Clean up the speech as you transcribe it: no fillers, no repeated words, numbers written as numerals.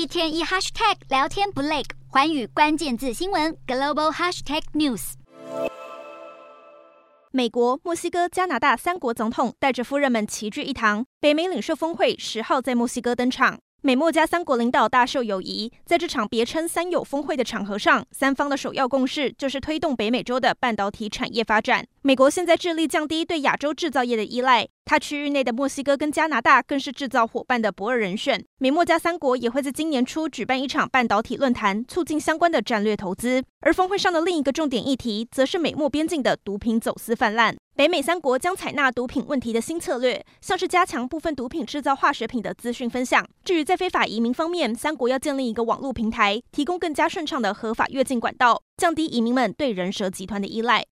一天一 hashtag 聊天不累，寰宇关键字新闻 #Global##News。美国、墨西哥、加拿大三国总统带着夫人们齐聚一堂，北美领袖峰会10号在墨西哥登场。美墨加三国领导大秀友谊，在这场别称“三友”峰会的场合上，三方的首要共识就是推动北美洲的半导体产业发展。美国现在致力降低对亚洲制造业的依赖，它区域内的墨西哥跟加拿大更是制造伙伴的不二人选。美墨加三国也会在今年初举办一场半导体论坛，促进相关的战略投资。而峰会上的另一个重点议题，则是美墨边境的毒品走私泛滥。北美三国将采纳毒品问题的新策略，像是加强部分毒品制造化学品的资讯分享。至于在非法移民方面，三国要建立一个网络平台，提供更加顺畅的合法越境管道，降低移民们对人蛇集团的依赖。